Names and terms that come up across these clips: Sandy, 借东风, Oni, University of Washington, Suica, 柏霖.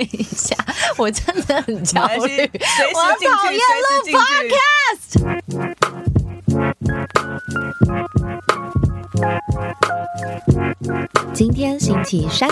一下，我真的很焦虑，我讨厌录 podcast。今天星期三，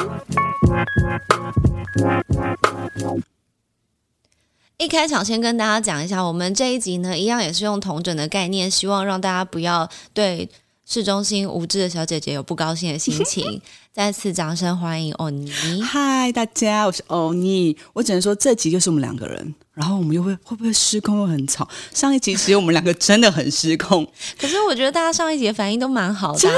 一开场先跟大家讲一下，我们这一集呢，一样也是用统整的概念，希望让大家不要对市中心无知的小姐姐有不高兴的心情。再次掌声欢迎 Oni。嗨，大家，我是 Oni。我只能说这集就是我们两个人，然后我们又会不会失控又很吵？上一集其实我们两个真的很失控，可是我觉得大家上一集的反应都蛮好的，真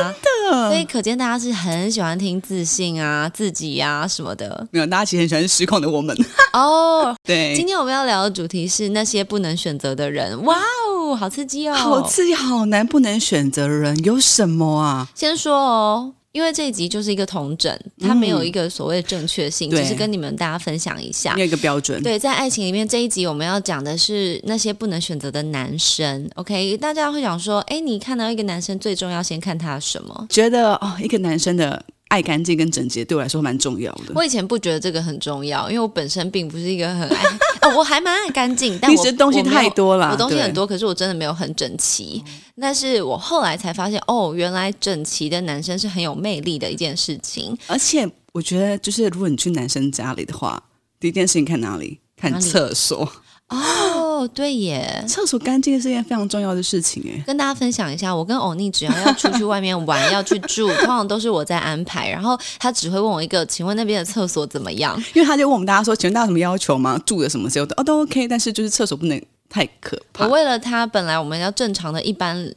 的。所以可见大家是很喜欢听自信啊、自己啊什么的。没有，大家其实很喜欢失控的我们。哦，对。今天我们要聊的主题是那些不能选择的人。哇哦，好刺激哦！好刺激，好难，不能选择的人有什么啊？先说哦。因为这一集就是一个统整，它没有一个所谓的正确性，只是跟你们大家分享一下，没有一个标准。对，在爱情里面这一集我们要讲的是那些不能选择的男生。 OK， 大家会想说，哎，你看到一个男生最重要先看他什么？觉得哦，一个男生的爱干净跟整洁对我来说蛮重要的。我以前不觉得这个很重要，因为我本身并不是一个很爱哦，我还蛮爱干净，但我其实东西太多了，我东西很多，可是我真的没有很整齐。但是我后来才发现，哦，原来整齐的男生是很有魅力的一件事情。而且我觉得，就是如果你去男生家里的话，第一件事情看哪里？看厕所。哦，对耶，厕所干净是一件非常重要的事情耶。跟大家分享一下，我跟欧尼只要出去外面玩要去住，通常都是我在安排，然后他只会问我一个，请问那边的厕所怎么样？因为他就问我们大家说，请问大家有什么要求吗？住的什么时候？哦，都 OK， 但是就是厕所不能太可怕。我为了他，本来我们要正常的一般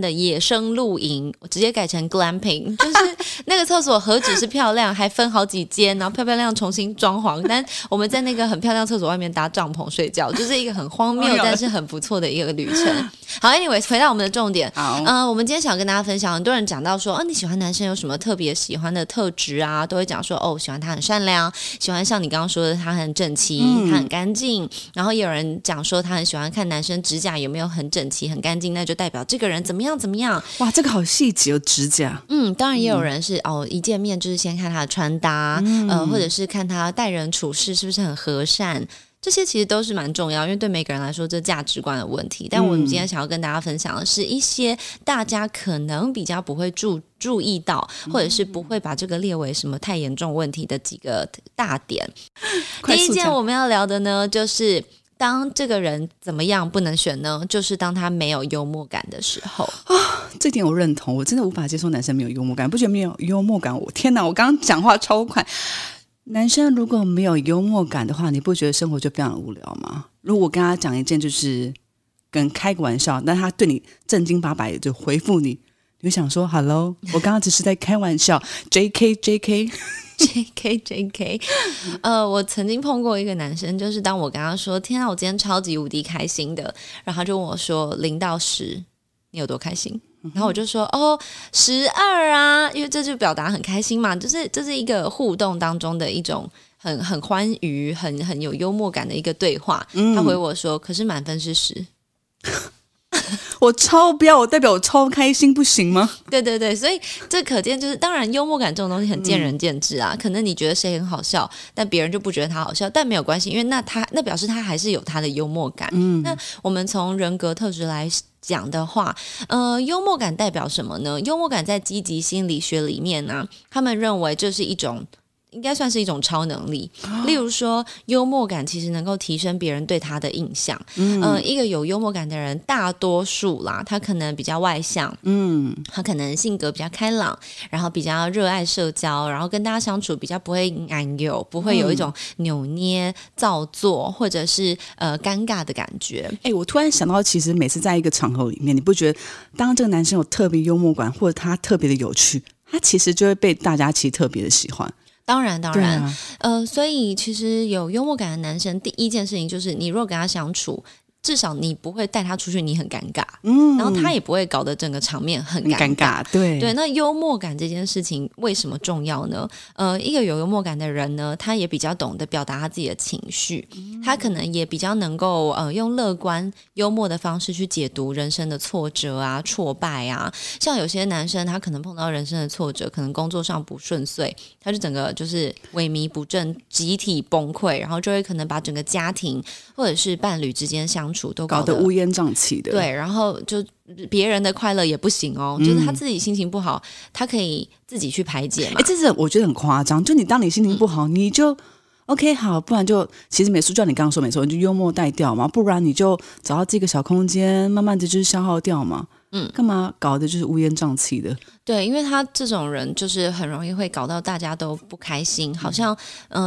的野生露营，我直接改成 glamping， 就是那个厕所何止是漂亮，还分好几间，然后漂漂亮重新装潢。但我们在那个很漂亮厕所外面搭帐篷睡觉，就是一个很荒谬但是很不错的一个旅程。好 ，anyway， 回到我们的重点。我们今天想跟大家分享，很多人讲到说，哦，你喜欢男生有什么特别喜欢的特质啊？都会讲说，哦，喜欢他很善良，喜欢像你刚刚说的他很整齐，他很干净。然后也有人讲说他很喜欢看男生指甲有没有很整齐很干净，那就代表这个人怎么样怎么样。哇，这个好细节哦，指甲。当然也有人是哦，一见面就是先看他的穿搭，或者是看他待人处事是不是很和善。这些其实都是蛮重要，因为对每个人来说这价值观的问题。但我们今天想要跟大家分享的是一些大家可能比较不会注意到，或者是不会把这个列为什么太严重问题的几个大点。第一件我们要聊的呢，就是当这个人怎么样不能选呢？就是当他没有幽默感的时候啊，这点我认同，我真的无法接受男生没有幽默感，不觉得没有幽默感？我天哪，我刚刚讲话超快。男生如果没有幽默感的话，你不觉得生活就非常无聊吗？如果我跟他讲一件就是跟开个玩笑，但他对你正经八百就回复你，你就想说 Hello， 我刚刚只是在开玩笑。JK， 我曾经碰过一个男生，就是当我跟他说天啊，我今天超级无敌开心的，然后他就问我说0到10你有多开心？然后我就说哦12啊，因为这就表达很开心嘛，就是这是一个互动当中的一种很欢愉很有幽默感的一个对话。他回我说可是满分是10。我超不要，我代表我超开心不行吗？对对对，所以这可见就是，当然幽默感这种东西很见仁见智啊。可能你觉得谁很好笑，但别人就不觉得他好笑，但没有关系，因为那表示他还是有他的幽默感。那我们从人格特质来讲的话，幽默感代表什么呢？幽默感在积极心理学里面呢，他们认为这是一种。应该算是一种超能力，例如说幽默感其实能够提升别人对他的印象。一个有幽默感的人大多数啦，他可能比较外向，他可能性格比较开朗，然后比较热爱社交，然后跟大家相处比较不会难有，不会有一种扭捏造作或者是尴尬的感觉。我突然想到，其实每次在一个场合里面，你不觉得当这个男生有特别幽默感或者他特别的有趣，他其实就会被大家其实特别的喜欢。当然、所以其实有幽默感的男生，第一件事情就是你若跟他相处，至少你不会带他出去你很尴尬，嗯，然后他也不会搞得整个场面很尴尬。对对，那幽默感这件事情为什么重要呢？一个有幽默感的人呢，他也比较懂得表达他自己的情绪，他可能也比较能够用乐观幽默的方式去解读人生的挫折啊、挫败啊。像有些男生他可能碰到人生的挫折，可能工作上不顺遂，他就整个就是萎靡不振，集体崩溃，然后就会可能把整个家庭或者是伴侣之间相都搞得乌烟瘴气的。对，然后就别人的快乐也不行哦，就是他自己心情不好他可以自己去排解嘛。这是我觉得很夸张，就你当你心情不好你就 OK 好，不然就其实美术，就像你刚刚说美术，你就幽默带掉嘛，不然你就找到这个小空间慢慢的就是消耗掉嘛，干嘛搞的就是乌烟瘴气的。对，因为他这种人就是很容易会搞到大家都不开心，好像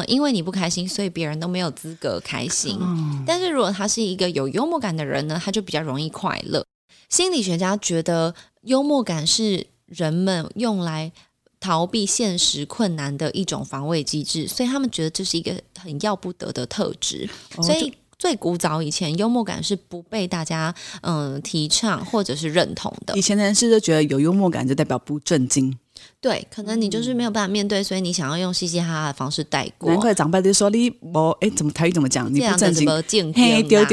因为你不开心所以别人都没有资格开心，但是如果他是一个有幽默感的人呢，他就比较容易快乐。心理学家觉得幽默感是人们用来逃避现实困难的一种防卫机制，所以他们觉得这是一个很要不得的特质，所以最古早以前幽默感是不被大家提倡或者是认同的。以前的人是就觉得有幽默感就代表不正经，对，可能你就是没有办法面对，所以你想要用嘻嘻哈哈的方式带过。难怪长辈就说你没怎么台语怎么讲，你不正经，嘿，丢。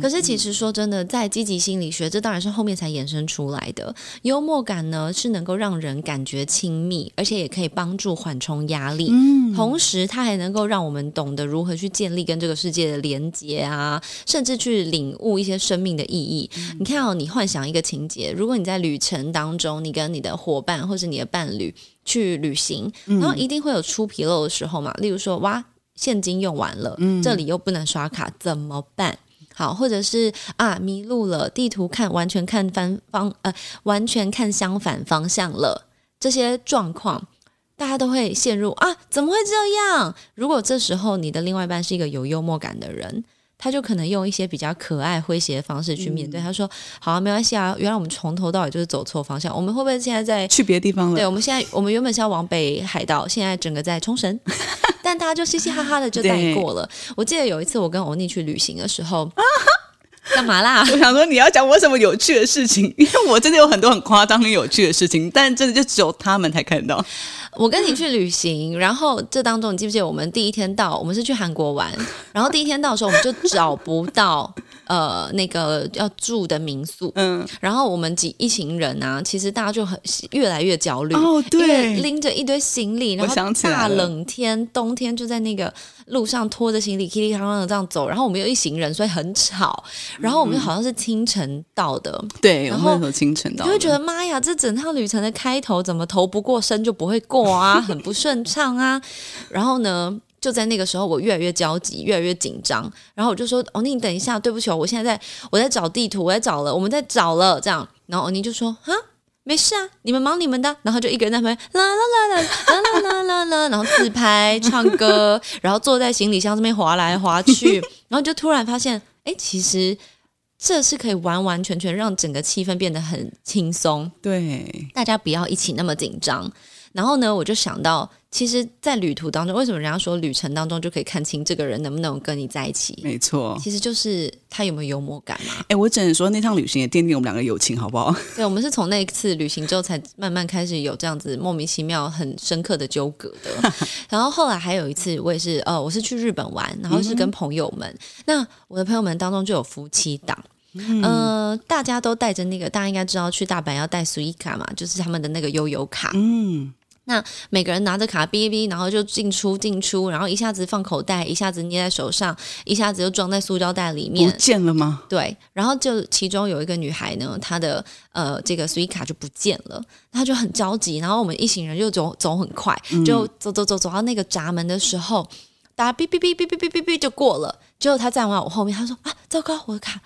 可是其实说真的，在积极心理学，这当然是后面才衍生出来的。幽默感呢，是能够让人感觉亲密，而且也可以帮助缓冲压力，同时它还能够让我们懂得如何去建立跟这个世界的连结啊，甚至去领悟一些生命的意义。你看哦，你幻想一个情节，如果你在旅程当中，你跟你的伙伴或者你的伴侣去旅行，然后一定会有出纰漏的时候嘛，例如说哇现金用完了，这里又不能刷卡怎么办好，或者是啊迷路了，地图看完全看相反方向了，这些状况大家都会陷入啊怎么会这样。如果这时候你的另外一半是一个有幽默感的人，他就可能用一些比较可爱诙谐的方式去面对，他说好啊没关系啊，原来我们从头到尾就是走错方向，我们会不会现在在去别的地方了？对，我们原本是要往北海道，现在整个在冲绳但大家就嘻嘻哈哈的就带过了。我记得有一次我跟Oni去旅行的时候干嘛啦？我想说你要讲我什么有趣的事情，因为我真的有很多很夸张很有趣的事情，但真的就只有他们才看到。我跟你去旅行，然后这当中你记不记得我们第一天到，我们是去韩国玩，然后第一天到的时候我们就找不到那个要住的民宿，然后我们一行人啊，其实大家就越来越焦虑哦，对，因为拎着一堆行李，然后大冷天冬天就在那个路上拖着行李噼里啪啦的这样走，然后我们有一行人所以很吵，然后我们好像是清晨到的，对，然后我们清晨到的，你就会觉得妈呀，这整趟旅程的开头怎么头不过身就不会过啊，很不顺畅啊然后呢就在那个时候我越来越焦急越来越紧张，然后我就说Oni你等一下，对不起我现在在找地图，我在找了这样。然后Oni就说哈没事啊你们忙你们的，然后就一个人在旁边啦啦啦啦啦啦啦啦，然后自拍唱歌，然后坐在行李箱这边滑来滑去然后就突然发现其实这是可以完完全全让整个气氛变得很轻松，对，大家不要一起那么紧张。然后呢我就想到其实在旅途当中，为什么人家说旅程当中就可以看清这个人能不能跟你在一起，没错，其实就是他有没有幽默感嘛。我只能说那趟旅行也奠定我们两个友情好不好。对，我们是从那一次旅行之后才慢慢开始有这样子莫名其妙很深刻的纠葛的然后后来还有一次我也是我是去日本玩，然后是跟朋友们，那我的朋友们当中就有夫妻档，大家都带着那个，大家应该知道去大阪要带 Suica 嘛，就是他们的那个悠游卡，那每个人拿着卡哔哔，然后就进出，然后一下子放口袋，一下子捏在手上，一下子就装在塑胶袋里面，不见了吗？对，然后就其中有一个女孩呢，她的这个 Suica 就不见了，她就很焦急，然后我们一行人就走很快，就走到那个闸门的时候，大家哔哔哔哔哔哔哔就过了。结果他站完我后面，他说啊糟糕我的卡，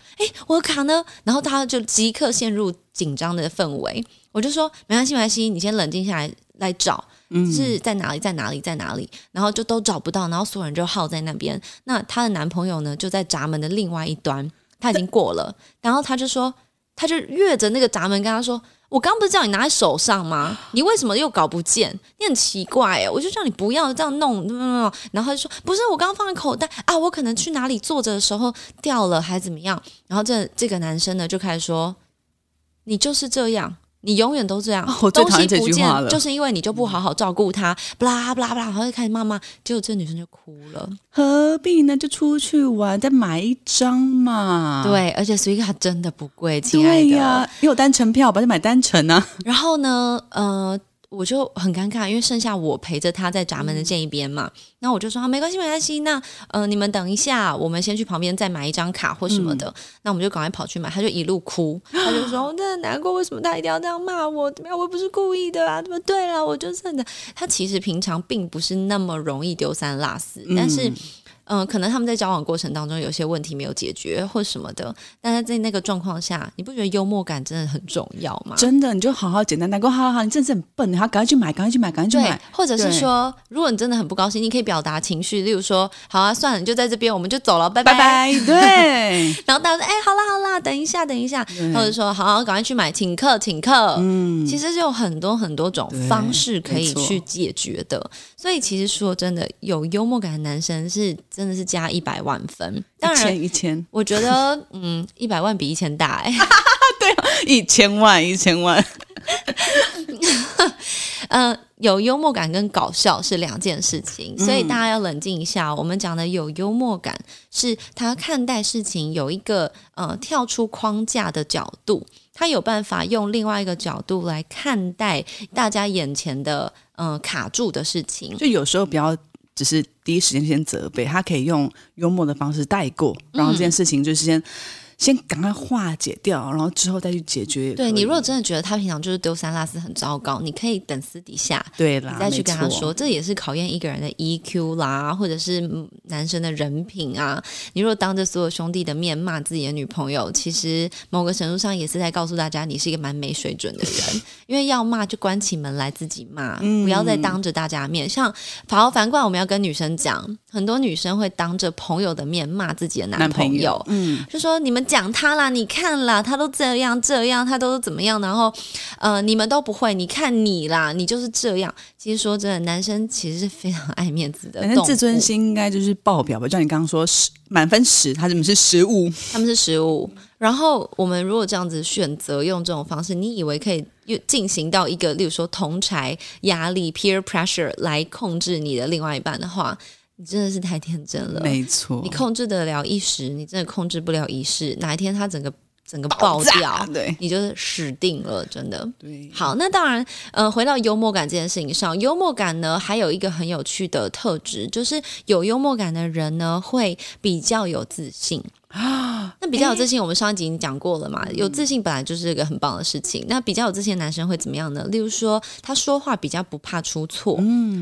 我的卡呢？然后他就即刻陷入紧张的氛围。我就说没关系，你先冷静下来找是在哪里，然后就都找不到，然后所有人就耗在那边。那她的男朋友呢就在闸门的另外一端，他已经过了，然后他就越着那个闸门跟他说我刚不是叫你拿在手上吗？你为什么又搞不见？你很奇怪欸，我就叫你不要这样弄，然后他就说不是，我刚放在口袋啊，我可能去哪里坐着的时候掉了还怎么样。然后这个男生呢就开始说，你就是这样，你永远都这样，我最讨厌这句话了，东西不见就是因为你就不好好照顾他，不啦不啦不啦，然后就开始骂骂，结果这女生就哭了。何必呢？就出去玩，再买一张嘛。对，而且 Suica 真的不贵，亲爱的。对呀，也有单程票吧，就买单程啊。然后呢，我就很尴尬，因为剩下我陪着他在闸门的这一边嘛。那我就说、没关系没关系，那你们等一下，我们先去旁边再买一张卡或什么的。那我们就赶快跑去买，他就一路哭，他就说我真的难过，为什么他一定要这样骂我？怎么样？我不是故意的啊！怎么对了？我就是很……他其实平常并不是那么容易丢三落四，但是。可能他们在交往过程当中有些问题没有解决或什么的，但是在那个状况下，你不觉得幽默感真的很重要吗？真的，你就好好简单难过，好好好，你真的是很笨，然后赶快去买，赶快去买，赶快去买。或者是说，如果你真的很不高兴，你可以表达情绪，例如说，好啊，算了，你就在这边，我们就走了，拜拜。拜拜，对。然后大家说，好啦好啦，等一下等一下，或者说，好啊，赶快去买，请客请客。其实就有很多很多种方式可以去解决的。所以其实说真的，有幽默感的男生是。真的是加100万分，当然1000，我觉得100万比1000大哎、欸，对、啊，1000万。有幽默感跟搞笑是两件事情，所以大家要冷静一下。我们讲的有幽默感，是他看待事情有一个跳出框架的角度，他有办法用另外一个角度来看待大家眼前的卡住的事情。就有时候比较。只是第一时间先责备，他可以用幽默的方式带过，然后这件事情就是先赶快化解掉，然后之后再去解决。对，你如果真的觉得他平常就是丢三落四很糟糕，你可以等私底下，对啦，你再去跟他说，这也是考验一个人的 EQ 啦，或者是男生的人品啊。你如果当着所有兄弟的面骂自己的女朋友，其实某个程度上也是在告诉大家你是一个蛮没水准的人，因为要骂就关起门来自己骂，不要再当着大家面。像反过来我们要跟女生讲，很多女生会当着朋友的面骂自己的男朋友，就说你们讲他啦，你看啦，他都这样，他都怎么样，然后你们都不会，你看你啦，你就是这样。其实说真的，男生其实是非常爱面子的动物，男生自尊心应该就是爆表吧，就像你刚刚说10满分10，他们是15。然后我们如果这样子选择用这种方式，你以为可以进行到一个例如说同侪压力 peer pressure 来控制你的另外一半的话，你真的是太天真了。没错，你控制得了一时，你真的控制不了一世，哪一天他整个爆掉，对，你就是死定了，真的。对，好，那当然，回到幽默感这件事情上，幽默感呢还有一个很有趣的特质，就是有幽默感的人呢会比较有自信。那比较有自信，我们上一集已经讲过了嘛，有自信本来就是一个很棒的事情。那比较有自信的男生会怎么样呢？例如说，他说话比较不怕出错，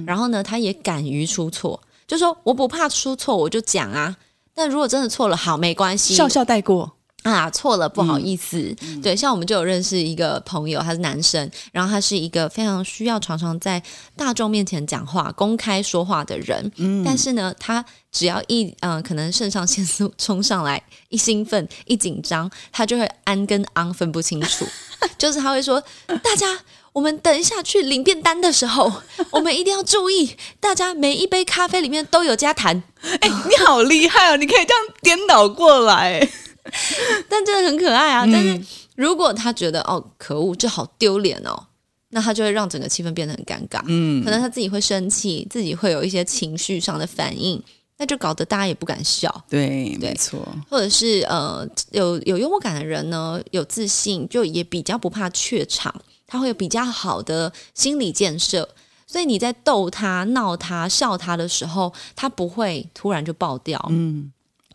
然后呢，他也敢于出错。就说我不怕出错，我就讲啊。但如果真的错了，好，没关系，笑笑带过啊，错了不好意思。对，像我们就有认识一个朋友，他是男生，然后他是一个非常需要常常在大众面前讲话、公开说话的人。但是呢，他只要可能肾上腺素冲上来，一兴奋、一紧张，他就会安跟昂分不清楚，就是他会说大家。我们等一下去领便单的时候，我们一定要注意，大家每一杯咖啡里面都有加糖。你好厉害哦，你可以这样颠倒过来，但真的很可爱啊。但是如果他觉得可恶，这好丢脸哦，那他就会让整个气氛变得很尴尬。可能他自己会生气，自己会有一些情绪上的反应。那就搞得大家也不敢笑。 对，没错。或者是有幽默感的人呢，有自信就也比较不怕怯场，他会有比较好的心理建设，所以你在逗他、闹他、笑他的时候，他不会突然就爆掉。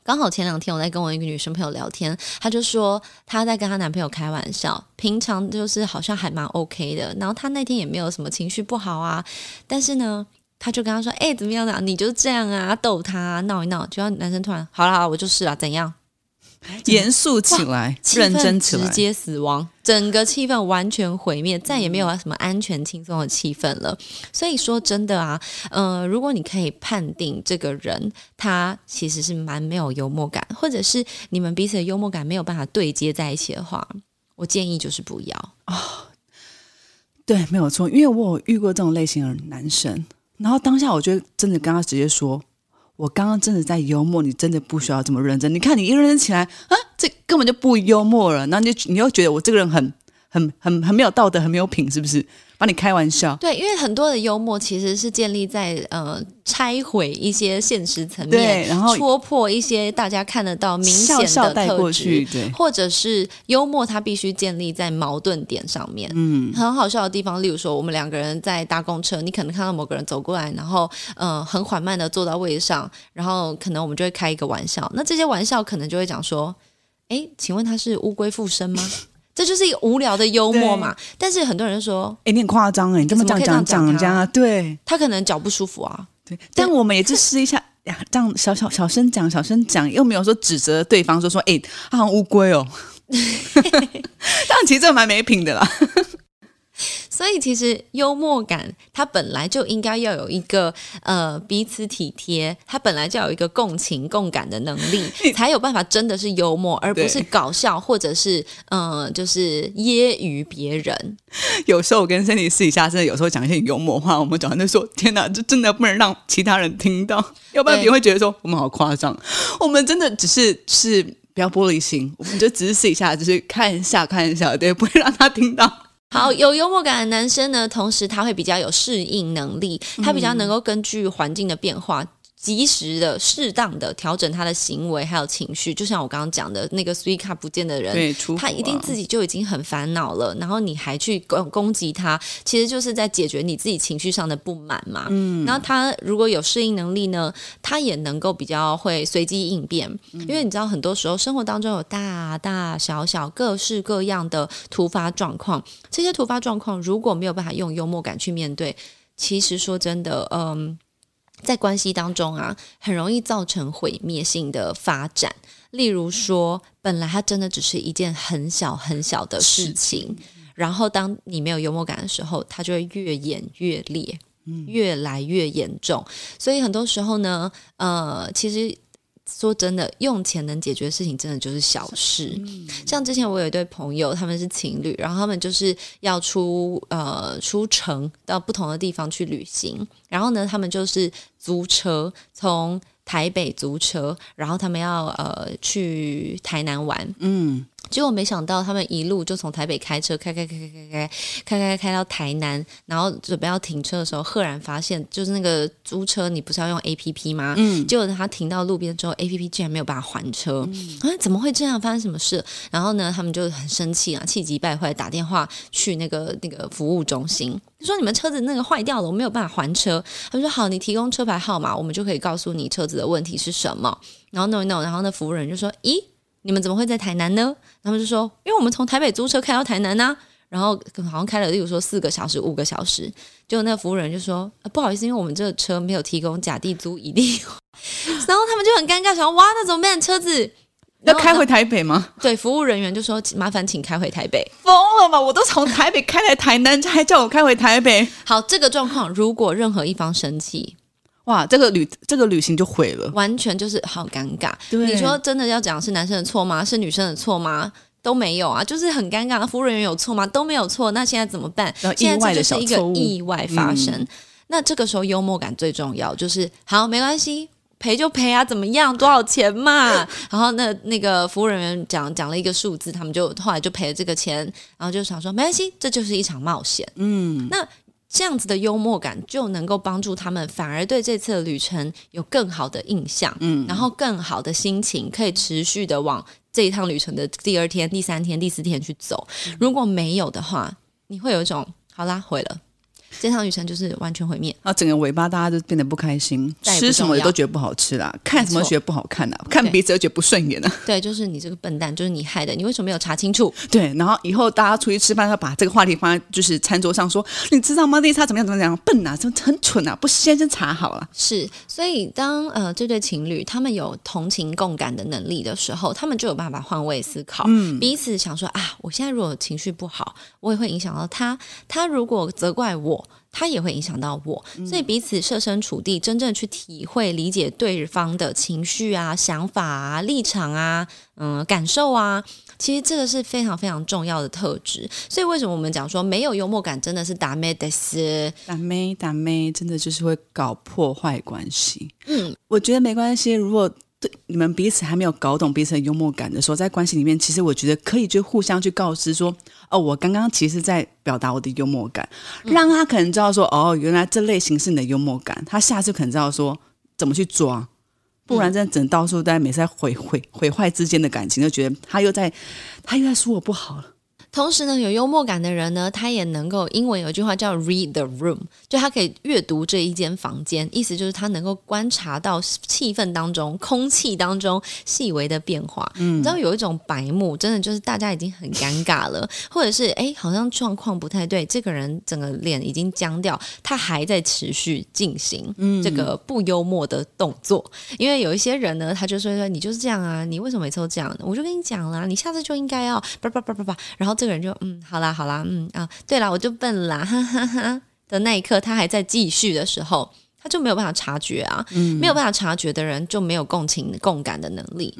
刚好前2天我在跟我一个女生朋友聊天，她就说她在跟她男朋友开玩笑，平常就是好像还蛮 OK 的，然后她那天也没有什么情绪不好啊，但是呢他就跟他说怎么样的、你就这样啊，逗他、闹一闹，就让男生突然好啦我就是啦，怎样严肃起来，认真起来，直接死亡，整个气氛完全毁灭，再也没有什么安全轻松的气氛了。所以说真的啊，如果你可以判定这个人他其实是蛮没有幽默感，或者是你们彼此的幽默感没有办法对接在一起的话，我建议就是不要对，没有错，因为我有遇过这种类型的男生，然后当下我就真的跟他直接说，我刚刚真的在幽默，你真的不需要这么认真，你看你一认真起来啊，这根本就不幽默了，然后你又觉得我这个人很没有道德，很没有品，是不是把你开玩笑？对，因为很多的幽默其实是建立在拆毁一些现实层面，对，然后戳破一些大家看得到明显的特质，笑笑带过去，对，或者是幽默它必须建立在矛盾点上面。嗯，很好笑的地方，例如说我们两个人在搭公车，你可能看到某个人走过来，然后很缓慢的坐到位上，然后可能我们就会开一个玩笑，那这些玩笑可能就会讲说，哎，请问他是乌龟附身吗？这就是一个无聊的幽默嘛，但是很多人说，哎，你很夸张哎，你这么讲人家，对，他可能脚不舒服啊，对，但我们也就试一下，这样小声讲，又没有说指责对方说哎，他好像乌龟哦，但其实这蛮没品的啦。所以其实幽默感它本来就应该要有一个彼此体贴，它本来就要有一个共情共感的能力，才有办法真的是幽默，而不是搞笑或者是就是揶揄别人。有时候我跟Sandy私底下真的有时候讲一些幽默话，我们讲完就说天哪，这真的不能让其他人听到，要不然别人会觉得说我们好夸张，我们真的只是不要玻璃心，我们就只是私底下就是看一下，对，不会让他听到。好，有幽默感的男生呢，同时他会比较有适应能力，他比较能够根据环境的变化及时的适当的调整他的行为还有情绪，就像我刚刚讲的那个 Suica 不见的人，对，他一定自己就已经很烦恼了，然后你还去攻击他，其实就是在解决你自己情绪上的不满嘛。然后他如果有适应能力呢，他也能够比较会随机应变，因为你知道很多时候生活当中有大大小小各式各样的突发状况，这些突发状况如果没有办法用幽默感去面对，其实说真的在关系当中啊，很容易造成毁灭性的发展。例如说，本来它真的只是一件很小很小的事情，然后当你没有幽默感的时候，它就会越演越烈，越来越严重。所以很多时候呢，其实说真的，用钱能解决的事情真的就是小事。像之前我有一对朋友，他们是情侣，然后他们就是要出城到不同的地方去旅行，然后呢他们就是租车，从台北租车，然后他们要去台南玩。结果没想到他们一路就从台北开车开到台南，然后准备要停车的时候，赫然发现就是那个租车你不是要用 APP 吗？结果他停到路边之后 APP 竟然没有办法还车，怎么会这样？发生什么事？然后呢他们就很生气啊，气急败坏，打电话去那个服务中心，说你们车子那个坏掉了，我没有办法还车。他们说好，你提供车牌号码，我们就可以告诉你车子的问题是什么。然后然后那服务人就说，咦，你们怎么会在台南呢？他们就说，因为我们从台北租车开到台南啊，然后好像开了例如说4个小时5个小时，就那个服务人就说，不好意思，因为我们这个车没有提供甲地租乙地。然后他们就很尴尬，想哇，那怎么办？车子要开回台北吗？对，服务人员就说麻烦请开回台北。疯了吧，我都从台北开来台南，还叫我开回台北。好，这个状况如果任何一方生气，哇，这个旅行就毁了，完全就是好尴尬。你说真的要讲是男生的错吗？是女生的错吗？都没有啊，就是很尴尬。服务人员有错吗？都没有错。那现在怎么办？现在这就是一个意外发生。那这个时候幽默感最重要，就是好，没关系，赔就赔啊，怎么样？多少钱嘛？然后那个服务人员讲了一个数字，他们就后来就赔了这个钱，然后就想说没关系，这就是一场冒险。那这样子的幽默感就能够帮助他们反而对这次的旅程有更好的印象，然后更好的心情，可以持续的往这一趟旅程的第二天、第三天、第四天去走。如果没有的话，你会有一种好啦，毁了，这趟旅程就是完全毁灭啊！整个尾巴大家就变得不开心，吃什么也都觉得不好吃啦，看什么觉得不好看啦，看彼此都觉得不顺眼啦。对，就是你这个笨蛋，就是你害的，你为什么没有查清楚？对，然后以后大家出去吃饭要把这个话题放在就是餐桌上说，你知道吗？那一餐怎么样？笨啊，真很蠢啊！不先查好了。是，所以当这对情侣他们有同情共感的能力的时候，他们就有办法换位思考，彼此想说啊，我现在如果情绪不好，我也会影响到他，他如果责怪我。它也会影响到我，所以彼此设身处地真正去体会理解对方的情绪啊、想法啊、立场啊、感受啊，其实这个是非常非常重要的特质。所以为什么我们讲说没有幽默感真的是ダメです，ダメ真的就是会搞破坏关系。我觉得没关系，如果对你们彼此还没有搞懂彼此的幽默感的时候，在关系里面其实我觉得可以就互相去告知说，哦，我刚刚其实在表达我的幽默感，让他可能知道说，哦，原来这类型是你的幽默感，他下次可能知道说怎么去抓，不然真的整到处在每次在毁坏之间的感情，就觉得他又在说我不好了。同时呢，有幽默感的人呢，他也能够，英文有一句话叫 read the room， 就他可以阅读这一间房间，意思就是他能够观察到气氛当中、空气当中细微的变化。你知道有一种白目，真的就是大家已经很尴尬了，或者是好像状况不太对，这个人整个脸已经僵掉，他还在持续进行这个不幽默的动作。因为有一些人呢，他就说你就是这样啊，你为什么每次都这样？我就跟你讲啦，你下次就应该要叭叭叭，然后这个人就好啦，对啦，我就笨啦，哈哈的那一刻，他还在继续的时候，他就没有办法察觉啊，没有办法察觉的人就没有共情共感的能力，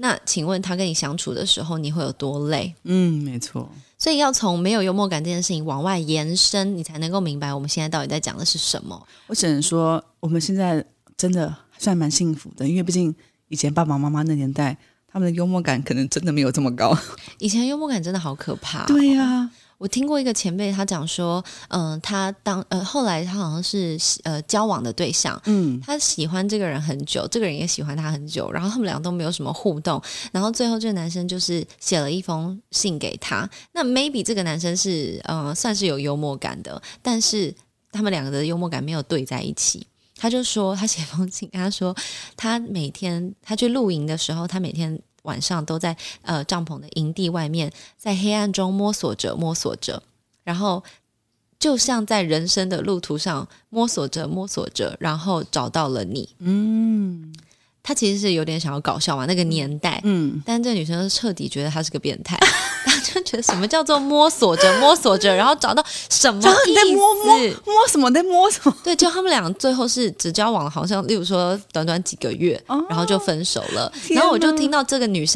那请问他跟你相处的时候你会有多累？没错，所以要从没有幽默感这件事情往外延伸，你才能够明白我们现在到底在讲的是什么。我只能说我们现在真的算蛮幸福的，因为毕竟以前爸爸妈妈那年代他们的幽默感可能真的没有这么高，以前幽默感真的好可怕，对啊，我听过一个前辈他讲说他后来他好像是交往的对象，他喜欢这个人很久，这个人也喜欢他很久，然后他们俩都没有什么互动，然后最后这个男生就是写了一封信给他，那 maybe 这个男生是算是有幽默感的，但是他们两个的幽默感没有对在一起。他就说他写封信跟他说，他去露营的时候，他每天晚上都在帐篷的营地外面，在黑暗中摸索着，然后就像在人生的路途上摸索着，然后找到了你。他其实是有点想要搞笑嘛，那个年代，但这女生彻底觉得他是个变态，她就觉得什么叫做摸索着，然后找到什么意思？在摸什么？在摸什么？对，就他们俩最后是只交往了，好像例如说短短几个月，然后就分手了。然后我就听到这个女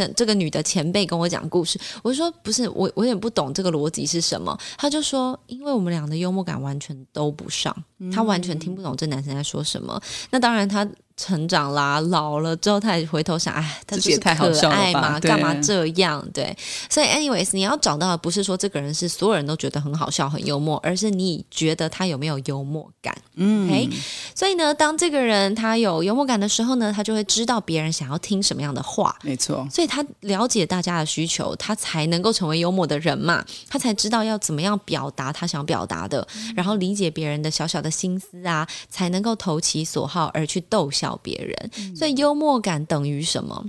的前辈跟我讲故事，我就说不是，我有点不懂这个逻辑是什么。她就说，因为我们俩的幽默感完全都不上，她完全听不懂这男生在说什么。那当然她成长啦，老了之后他也回头想，他就是可爱嘛，干嘛这样？对，所以 anyways， 你要找到的不是说这个人是所有人都觉得很好笑、很幽默，而是你觉得他有没有幽默感。OK， 所以呢，当这个人他有幽默感的时候呢，他就会知道别人想要听什么样的话，没错。所以他了解大家的需求，他才能够成为幽默的人嘛，他才知道要怎么样表达他想表达的，然后理解别人的小小的心思啊，才能够投其所好而去逗笑别人。所以幽默感等于什么？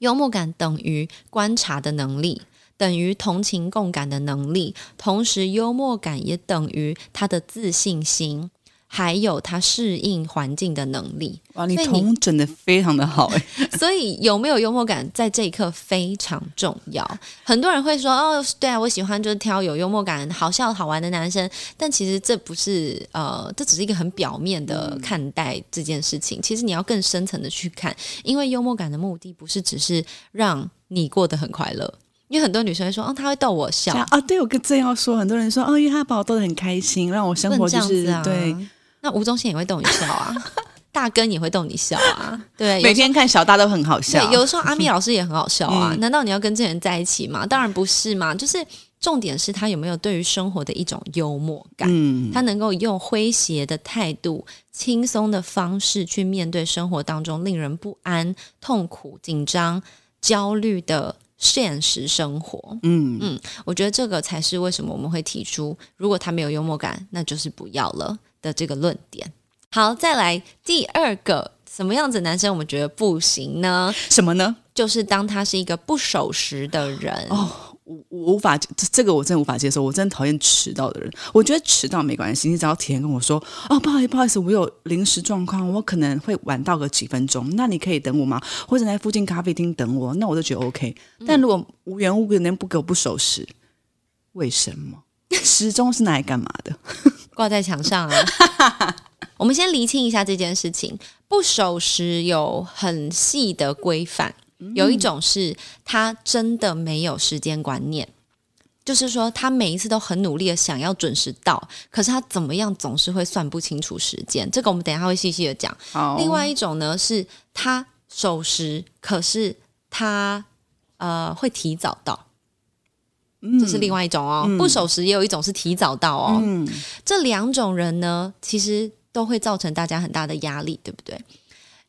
幽默感等于观察的能力，等于同情共感的能力，同时幽默感也等于他的自信心，还有他适应环境的能力。哇，你统整得非常的好所以有没有幽默感在这一刻非常重要。很多人会说对啊，我喜欢就是挑有幽默感好笑好玩的男生，但其实这不是这只是一个很表面的看待这件事情，其实你要更深层的去看，因为幽默感的目的不是只是让你过得很快乐。因为很多女生会说她会逗我笑啊，对，我正要说很多人说因为她把我逗得很开心，让我生活就是对。那吴宗宪也会逗你笑啊大根也会逗你笑啊，对，每天看小大都很好笑，对，有时候阿咪老师也很好笑啊难道你要跟这人在一起吗？当然不是嘛，就是重点是他有没有对于生活的一种幽默感，他能够用诙谐的态度、轻松的方式去面对生活当中令人不安、痛苦、紧张、焦虑的现实生活。我觉得这个才是为什么我们会提出如果他没有幽默感那就是不要了的这个论点。好，再来第二个，什么样子男生我们觉得不行呢？什么呢？就是当他是一个不守时的人。我无法，这个我真的无法接受，我真的讨厌迟到的人。我觉得迟到没关系，你只要提前跟我说不好意思我有临时状况，我可能会晚到个几分钟，那你可以等我吗？或者在附近咖啡厅等我，那我就觉得 OK。但如果无缘无故的人不给我不守时，为什么？时钟是拿来干嘛的挂在墙上啊。我们先厘清一下这件事情，不守时有很细的规范，有一种是他真的没有时间观念，就是说他每一次都很努力的想要准时到，可是他怎么样总是会算不清楚时间，这个我们等一下会细细的讲。另外一种呢是他守时，可是他会提早到，这是另外一种哦。不守时也有一种是提早到哦。这两种人呢其实都会造成大家很大的压力，对不对？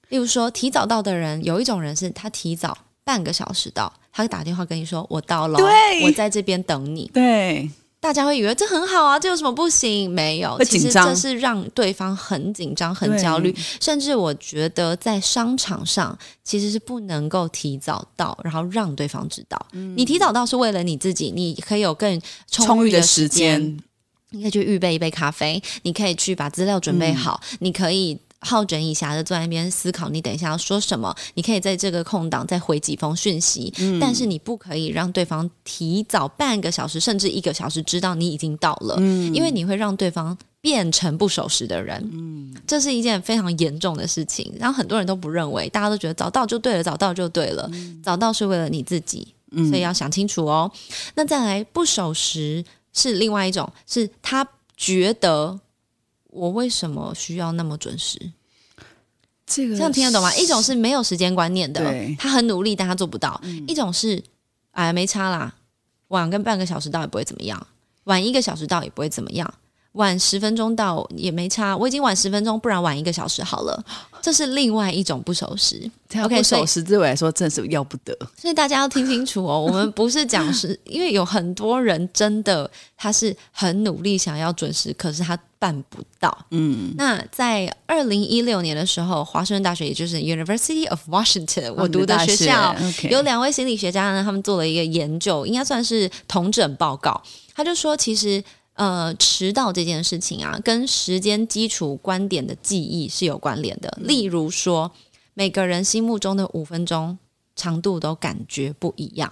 例如说提早到的人，有一种人是他提早半个小时到，他打电话跟你说我到了，我在这边等你。对，大家会以为这很好啊，这有什么不行？没有，其实这是让对方很紧张很焦虑，甚至我觉得在商场上其实是不能够提早到然后让对方知道。你提早到是为了你自己，你可以有更充裕的时间，你可以去预备一杯咖啡，你可以去把资料准备好，你可以好整以暇的坐在那边思考你等一下要说什么，你可以在这个空档再回几封讯息，但是你不可以让对方提早半个小时甚至1个小时知道你已经到了，因为你会让对方变成不守时的人，这是一件非常严重的事情。然后很多人都不认为，大家都觉得早到就对了，早到就对了，早到是为了你自己，所以要想清楚哦。那再来不守时是另外一种，是他觉得我为什么需要那么准时？这样听得懂吗？一种是没有时间观念的，他很努力但他做不到；一种是哎没差啦，晚跟半个小时到也不会怎么样，晚1个小时到也不会怎么样，晚10分钟到也没差，我已经晚10分钟，不然晚1个小时好了。这是另外一种不守时。不守时对我来说真是要不得，所以大家要听清楚哦。我们不是讲是因为有很多人真的他是很努力想要准时，可是他办不到。那在2016年的时候，华盛顿大学，也就是 University of Washington 我读的学校，有2位心理学家呢，他们做了一个研究，应该算是统整报告。他就说其实迟到这件事情啊，跟时间基础观点的记忆是有关联的。例如说，每个人心目中的5分钟长度都感觉不一样。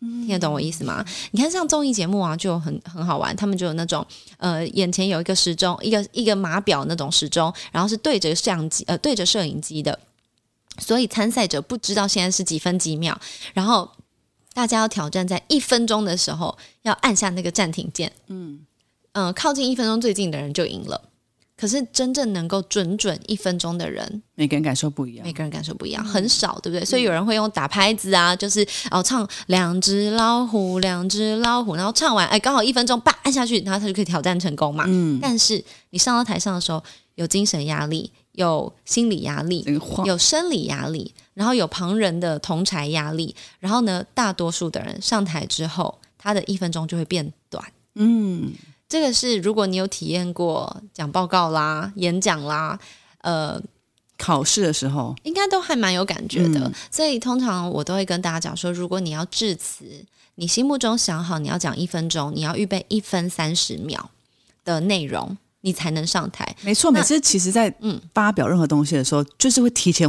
听得懂我意思吗？你看像综艺节目啊，就很好玩，他们就有那种眼前有一个时钟，一个码表那种时钟，然后是对着对着摄影机的，所以参赛者不知道现在是几分几秒，然后大家要挑战在1分钟的时候要按下那个暂停键，靠近1分钟最近的人就赢了。可是真正能够准1分钟的人，每个人感受不一样，很少，对不对？所以有人会用打拍子啊，就是唱2只老虎2只老虎，然后唱完刚好1分钟吧按下去，然后他就可以挑战成功嘛。但是你上到台上的时候，有精神压力，有心理压力，有生理压力，然后有旁人的同儕压力，然后呢，大多数的人上台之后，他的1分钟就会变短。这个是如果你有体验过讲报告啦、演讲啦、考试的时候，应该都还蛮有感觉的。所以通常我都会跟大家讲说，如果你要致辞，你心目中想好你要讲1分钟，你要预备1分30秒的内容，你才能上台。没错，每次其实在发表任何东西的时候，就是会提前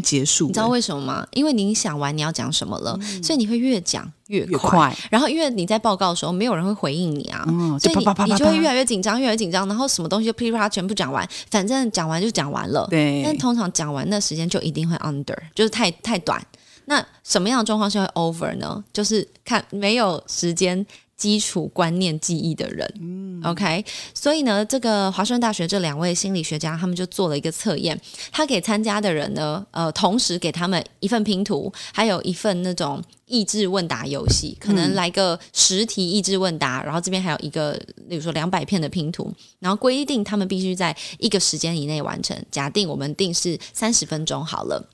结束。你知道为什么吗？因为你想完你要讲什么了，所以你会越讲越快。然后因为你在报告的时候没有人会回应你啊，所以你就会越来越紧张，越来越紧张，然后什么东西就噼里啪啦全部讲完，反正讲完就讲完了。对。但通常讲完的时间就一定会 under， 就是太短。那什么样的状况是会 over 呢？就是看没有时间基础观念记忆的人。OK， 所以呢，这个华盛顿大学这2位心理学家，他们就做了一个测验，他给参加的人呢，同时给他们一份拼图，还有一份那种益智问答游戏，可能来个10题益智问答，然后这边还有一个，例如说200片的拼图，然后规定他们必须在一个时间以内完成。假定我们定是30分钟好了。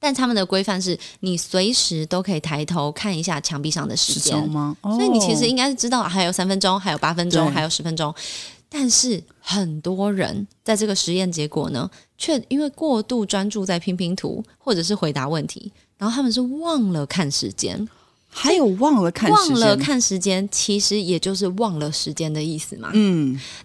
但他们的规范是你随时都可以抬头看一下墙壁上的时间，所以你其实应该是知道还有3分钟，还有8分钟，还有10分钟。但是很多人在这个实验结果呢，却因为过度专注在拼拼图或者是回答问题，然后他们是忘了看时间。还有忘了看时间，其实也就是忘了时间的意思嘛。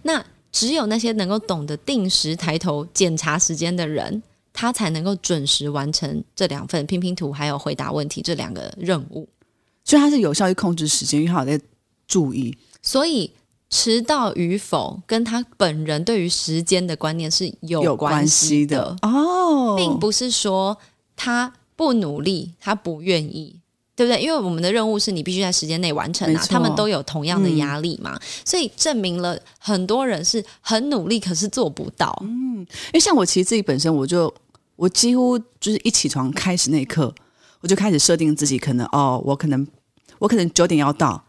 那只有那些能够懂得定时抬头检查时间的人，他才能够准时完成这2份拼拼图还有回答问题这2个任务，所以他是有效去控制时间，因为他有在注意。所以迟到与否跟他本人对于时间的观念是有关系 的哦，并不是说他不努力他不愿意，对不对？因为我们的任务是你必须在时间内完成啊，他们都有同样的压力嘛，所以证明了很多人是很努力可是做不到。嗯，因为像我其实自己本身我几乎就是一起床开始那一刻我就开始设定自己可能我可能9点要到，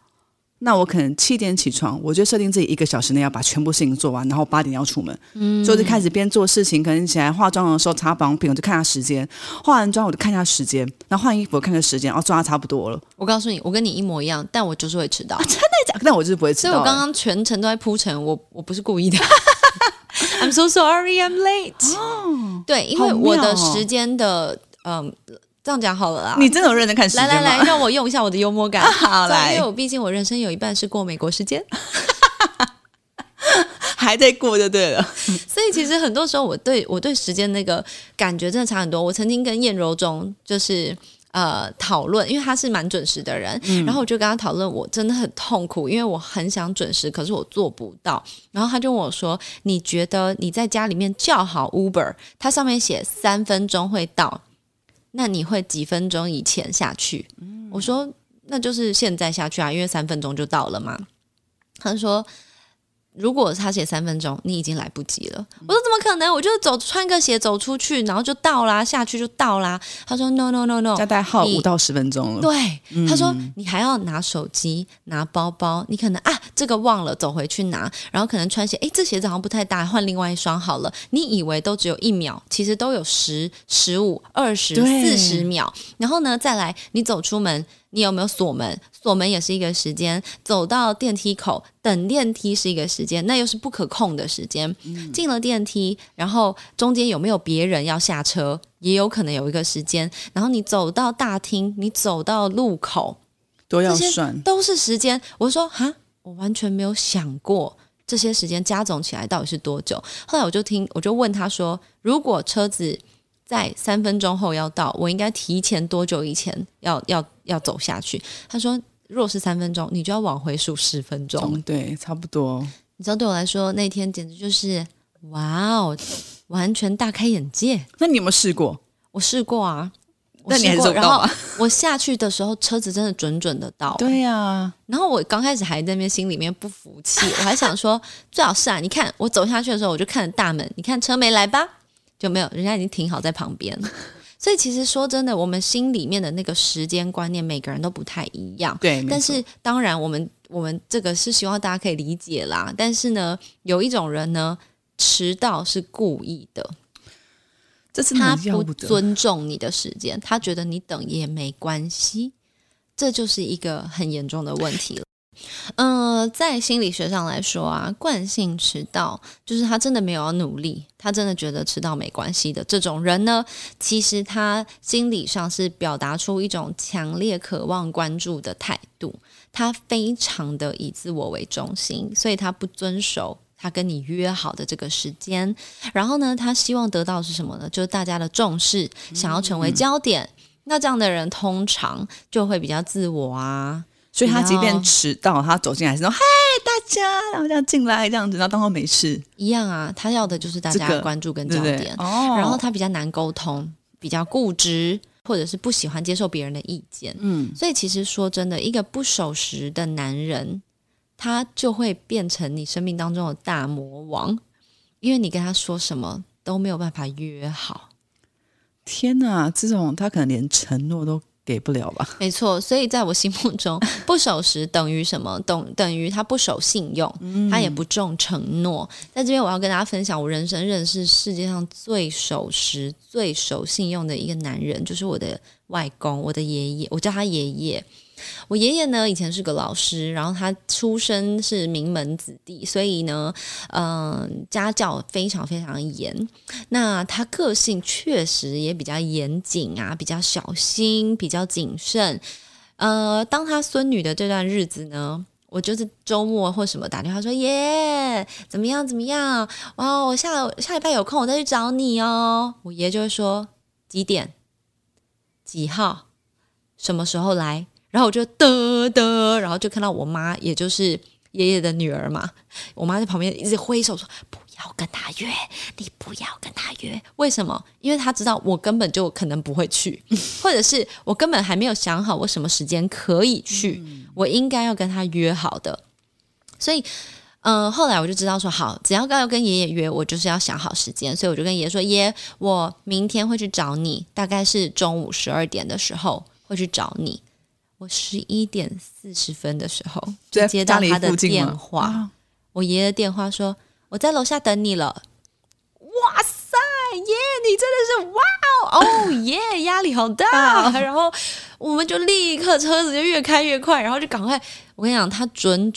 那我可能7点起床，我就设定自己1个小时内要把全部事情做完，然后8点要出门。所以我就开始边做事情，可能起来化妆的时候擦保养品我就看下时间，化完妆我就看下时间，然后换衣服我看下时间，哦，抓差不多了。我告诉你，我跟你一模一样，但我就是会迟到。啊，真的假的？但我就是不会迟到。所以我刚刚全程都在铺陈，我不是故意的。I'm so sorry, I'm late. 哦，对，因为我的时间的这样讲好了啦。你真的有认真看时间吗？来来来，让我用一下我的幽默感。好来，因为我毕竟我人生有一半是过美国时间，还在过就对了。所以其实很多时候我对时间那个感觉真的差很多。我曾经跟燕柔中就是讨论，因为他是蛮准时的人，然后我就跟他讨论我真的很痛苦，因为我很想准时可是我做不到。然后他就问我说，你觉得你在家里面叫好 Uber， 它上面写3分钟会到，那你会几分钟以前下去？我说那就是现在下去啊，因为3分钟就到了嘛。他说如果他写3分钟你已经来不及了。我说怎么可能，我就穿个鞋走出去然后就到啦，下去就到啦。他说 no 加代号5到10分钟了。对，他说你还要拿手机拿包包，你可能啊这个忘了走回去拿，然后可能穿鞋，诶这鞋子好像不太大，换另外一双好了。你以为都只有1秒，其实都有10、15、20、40秒。然后呢再来你走出门，你有没有锁门？锁门也是一个时间。走到电梯口等电梯是一个时间，那又是不可控的时间。进了电梯，然后中间有没有别人要下车，也有可能有一个时间。然后你走到大厅，你走到路口都要算，都是时间。我说哈，我完全没有想过这些时间加总起来到底是多久。后来我就问他说，如果车子在3分钟后要到，我应该提前多久以前要走下去？他说若是3分钟你就要往回数10分钟。对，差不多。你知道对我来说那天简直就是哇哦，完全大开眼界。那你有没有试过？我试过啊。那你还是走不到啊？我下去的时候车子真的准的到。对啊，然后我刚开始还在那边心里面不服气，我还想说最好是啊，你看我走下去的时候我就看着大门，你看车没来吧，就没有，人家已经停好在旁边。所以其实说真的，我们心里面的那个时间观念每个人都不太一样。对，但是当然我们这个是希望大家可以理解啦。但是呢有一种人呢迟到是故意的，这是他不尊重你的时间，他觉得你等也没关系，这就是一个很严重的问题了。在心理学上来说啊，惯性迟到就是他真的没有要努力，他真的觉得迟到没关系的这种人呢，其实他心理上是表达出一种强烈渴望关注的态度，他非常的以自我为中心，所以他不遵守他跟你约好的这个时间。然后呢他希望得到的是什么呢？就是大家的重视，想要成为焦点。那这样的人通常就会比较自我啊，所以他即便迟到他走进来是说嗨大家，然后这样进来这样子，然后当作没事一样啊。他要的就是大家关注跟焦点，对对哦。然后他比较难沟通，比较固执，或者是不喜欢接受别人的意见。所以其实说真的，一个不守时的男人他就会变成你生命当中的大魔王，因为你跟他说什么都没有办法约好。天哪，这种他可能连承诺都给不了吧？没错，所以在我心目中不守时等于什么？等于他不守信用，他也不重承诺。在这边我要跟大家分享，我人生认识世界上最守时最守信用的一个男人，就是我的外公，我的爷爷。我叫他爷爷。我爷爷呢以前是个老师，然后他出身是名门子弟，所以呢家教非常非常严。那他个性确实也比较严谨啊，比较小心，比较谨慎。当他孙女的这段日子呢，我就是周末或什么打电话说，耶怎么样怎么样，哇我下礼拜有空我再去找你哦。我爷就会说几点几号什么时候来，然后我就然后就看到我妈，也就是爷爷的女儿嘛，我妈在旁边一直挥手说不要跟他约，你不要跟他约。为什么？因为他知道我根本就可能不会去或者是我根本还没有想好我什么时间可以去，我应该要跟他约好的。所以后来我就知道说好，只要跟爷爷约我就是要想好时间，所以我就跟爷爷说，爷，我明天会去找你，大概是中午12点的时候会去找你。我11点40分的时候就接到他的电话，我爷爷的电话说我在楼下等你了。哇塞，耶，你真的是哇哦耶，压力好大然后我们就立刻车子就越开越快，然后就赶快，我跟你讲他准，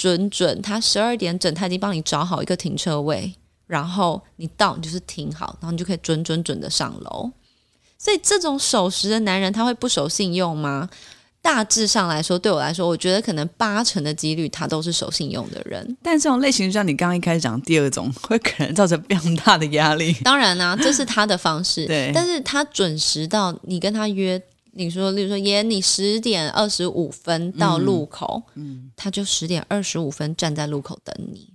他12点整他已经帮你找好一个停车位，然后你到你就是停好，然后你就可以准的上楼。所以这种守时的男人他会不守信用吗？大致上来说，对我来说，我觉得可能80%的几率他都是守信用的人。但这种类型就像你刚刚一开始讲第二种，会可能造成非常大的压力。当然啊，这是他的方式。对，但是他准时到你跟他约，你说例如说耶，你10点25分到路口，他就10点25分站在路口等你。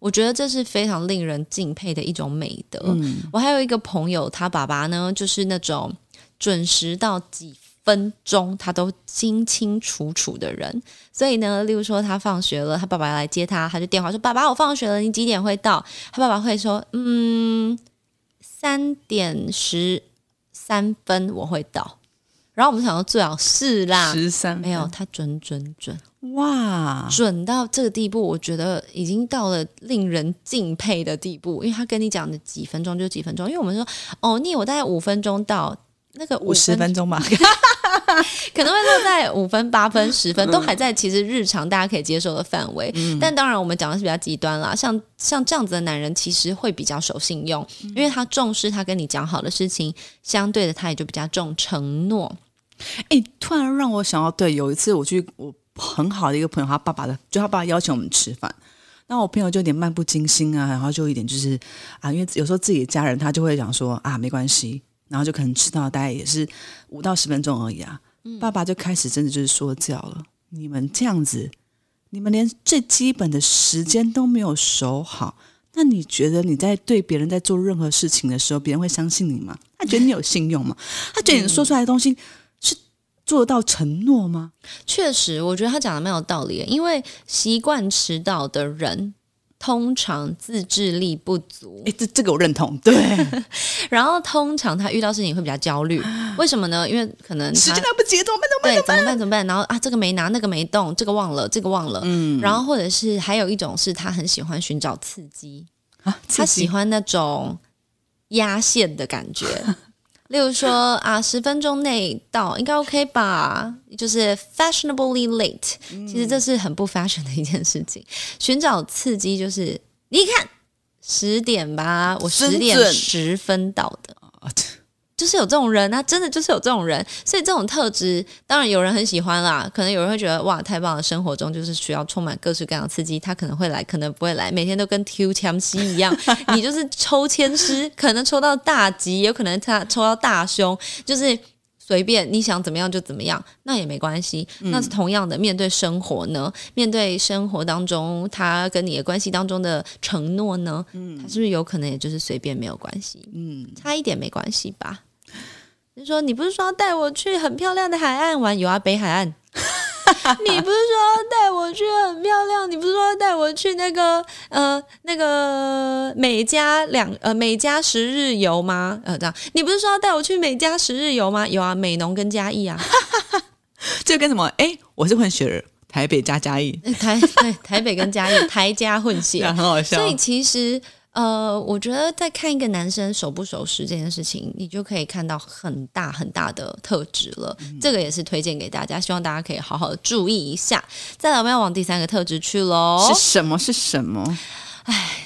我觉得这是非常令人敬佩的一种美德。我还有一个朋友，他爸爸呢就是那种准时到几分钟他都清清楚楚的人。所以呢，例如说他放学了，他爸爸来接他，他就电话说爸爸我放学了，你几点会到？他爸爸会说3点13分我会到。然后我们想说最好是啦13分，没有，他准哇，准到这个地步，我觉得已经到了令人敬佩的地步。因为他跟你讲的几分钟就几分钟，因为我们说哦你我大概5分钟到，那个50分钟吧可能会落在5分8分10分，都还在其实日常大家可以接受的范围。但当然我们讲的是比较极端啦，像这样子的男人其实会比较守信用，因为他重视他跟你讲好的事情，相对的他也就比较重承诺。突然让我想到，对，有一次我去我很好的一个朋友，他爸爸邀请我们吃饭，那我朋友就有点漫不经心啊，然后就有点就是啊，因为有时候自己的家人他就会讲说啊没关系，然后就可能吃到大概也是5到10分钟而已啊。爸爸就开始真的就是说教了，你们这样子，你们连最基本的时间都没有守好，那你觉得你在对别人在做任何事情的时候，别人会相信你吗？他觉得你有信用吗？他觉得你说出来的东西是做到承诺吗？确实，我觉得他讲的蛮有道理的，因为习惯迟到的人通常自制力不足，这个我认同，对然后通常他遇到事情会比较焦虑，为什么呢？因为可能时间来不及，怎么办，然后啊这个没拿，那个没动，这个忘了然后或者是还有一种是他很喜欢寻找刺激他喜欢那种压线的感觉例如说啊10分钟内到应该 OK 吧，就是 fashionably late， 其实这是很不 fashion 的一件事情。寻找刺激就是你看10点吧，我10点10分到的，就是有这种人啊，真的就是有这种人。所以这种特质当然有人很喜欢啦，可能有人会觉得哇太棒了，生活中就是需要充满各式各样的刺激，他可能会来可能不会来，每天都跟抽签师一样你就是抽签师，可能抽到大吉，有可能他抽到大凶，就是随便你想怎么样就怎么样，那也没关系。那同样的面对生活呢，面对生活当中他跟你的关系当中的承诺呢，他是不是有可能也就是随便没有关系，差一点没关系吧。就说你不是说要带我去很漂亮的海岸玩，有啊北海岸你不是说要带我去很漂亮，你不是说要带我去那个美加10日游吗？这样，你不是说要带我去美加10日游吗？有啊美浓跟嘉义啊这跟什么我是混血儿，台北加嘉义台北跟嘉义台加混血很好笑。所以其实我觉得在看一个男生守不守时这件事情，你就可以看到很大很大的特质了。这个也是推荐给大家，希望大家可以好好注意一下。再来我们要往第3个特质去咯，是什么？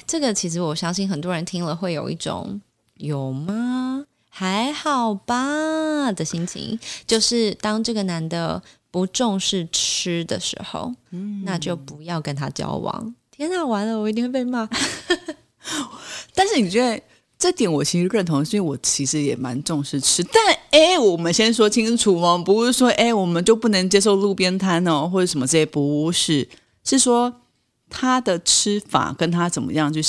这个其实我相信很多人听了会有一种有吗还好吧的心情，就是当这个男的不重视吃的时候，那就不要跟他交往。天哪，完了，我一定会被骂但是你觉得这点我其实认同，因为我其实也蛮重视吃，但我们先说清楚哦，不是说我们就不能接受路边摊哦或者什么这些，不是，是说他的吃法跟他怎么样去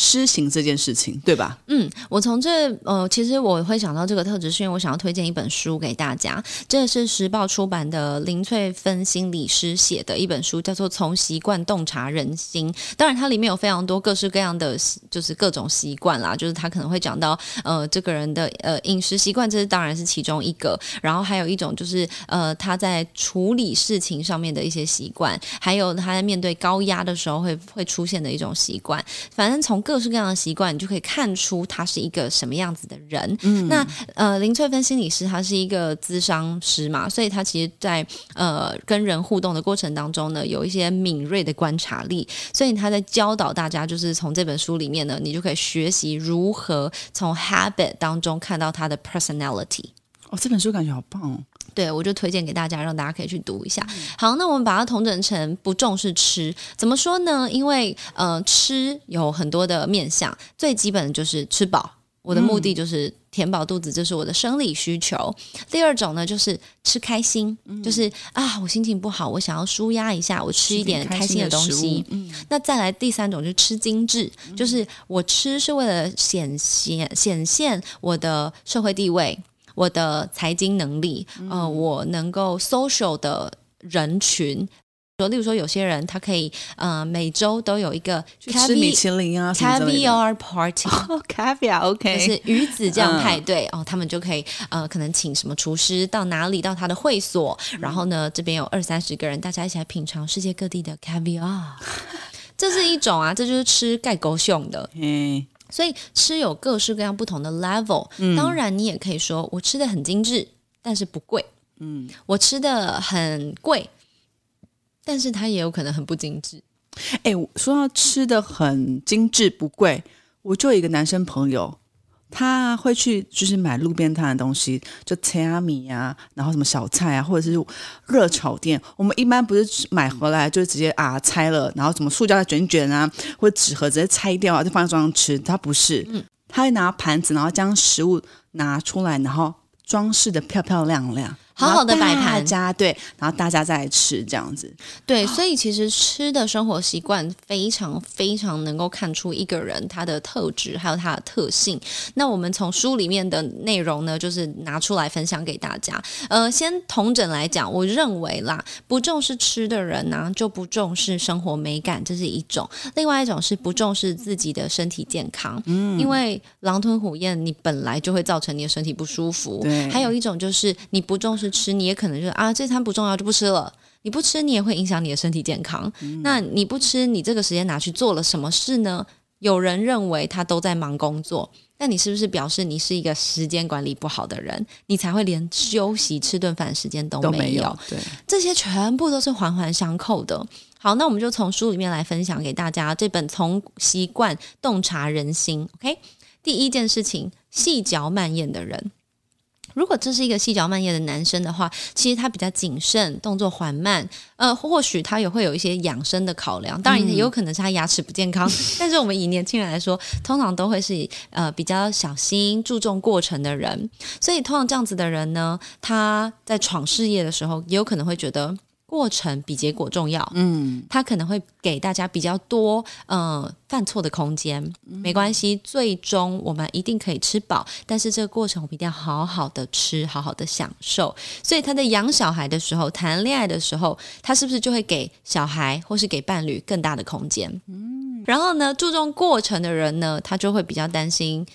施行这件事情，对吧？嗯，我从这其实我会想到这个特质是因为我想要推荐一本书给大家，这是时报出版的林翠芬心理师写的一本书，叫做《从习惯洞察人心》。当然它里面有非常多各式各样的就是各种习惯啦，就是他可能会讲到这个人的饮食习惯，这当然是其中一个，然后还有一种就是他在处理事情上面的一些习惯，还有他在面对高压的时候会出现的一种习惯。反正从各式各样的习惯你就可以看出他是一个什么样子的人。那林翠芬心理师他是一个咨商师嘛，所以他其实在跟人互动的过程当中呢有一些敏锐的观察力，所以他在教导大家，就是从这本书里面呢你就可以学习如何从 habit 当中看到他的 personality。这本书感觉好棒哦。对，我就推荐给大家，让大家可以去读一下。好，那我们把它统整成不重视吃，怎么说呢？因为吃有很多的面向，最基本的就是吃饱，我的目的就是填饱肚子，这是我的生理需求。第二种呢就是吃开心，就是啊我心情不好，我想要抒压一下，我吃一点开心的东西。那再来第三种就是吃精致，就是我吃是为了显现我的社会地位，我的财经能力，我能够 social 的人群。例如说有些人他可以每周都有一个去吃米其林啊 caviar party， caviar OK 就是鱼子酱派对，他们就可以可能请什么厨师到哪里到他的会所，然后呢这边有20-30个人大家一起来品尝世界各地的 caviar 这是一种啊，这就是吃盖狗熊的。所以吃有各式各样不同的 level，当然你也可以说我吃的很精致但是不贵，我吃的很贵但是它也有可能很不精致。说到吃的很精致不贵，我就有一个男生朋友，他会去就是买路边摊的东西，就菜米啊，然后什么小菜啊，或者是热炒店。我们一般不是买回来就直接拆了，然后什么塑胶的卷卷啊，或者纸盒直接拆掉啊，就放在桌上吃。他不是，他会拿盘子，然后将食物拿出来，然后装饰的漂漂亮亮。好好的摆盘，对，然后大家再来吃这样子。对，所以其实吃的生活习惯非常非常能够看出一个人他的特质还有他的特性。那我们从书里面的内容呢就是拿出来分享给大家。先统整来讲，我认为啦，不重视吃的人呢就不重视生活美感，这是一种。另外一种是不重视自己的身体健康，因为狼吞虎咽你本来就会造成你的身体不舒服。还有一种就是你不重视吃，你也可能就是这餐不重要就不吃了，你不吃你也会影响你的身体健康。那你不吃，你这个时间拿去做了什么事呢？有人认为他都在忙工作，那你是不是表示你是一个时间管理不好的人，你才会连休息吃顿饭时间都没有。对，这些全部都是环环相扣的。好，那我们就从书里面来分享给大家这本《从习惯洞察人心》。 OK， 第一件事情，细嚼慢咽的人。如果这是一个细嚼慢咽的男生的话，其实他比较谨慎，动作缓慢，或许他也会有一些养生的考量，当然也有可能是他牙齿不健康，但是我们以年轻人来说，通常都会是比较小心注重过程的人。所以通常这样子的人呢，他在闯事业的时候也有可能会觉得过程比结果重要，他可能会给大家比较多犯错的空间，没关系，最终我们一定可以吃饱，但是这个过程我们一定要好好的吃，好好的享受。所以他在养小孩的时候，谈恋爱的时候，他是不是就会给小孩或是给伴侣更大的空间？然后呢，注重过程的人呢，他就会比较担心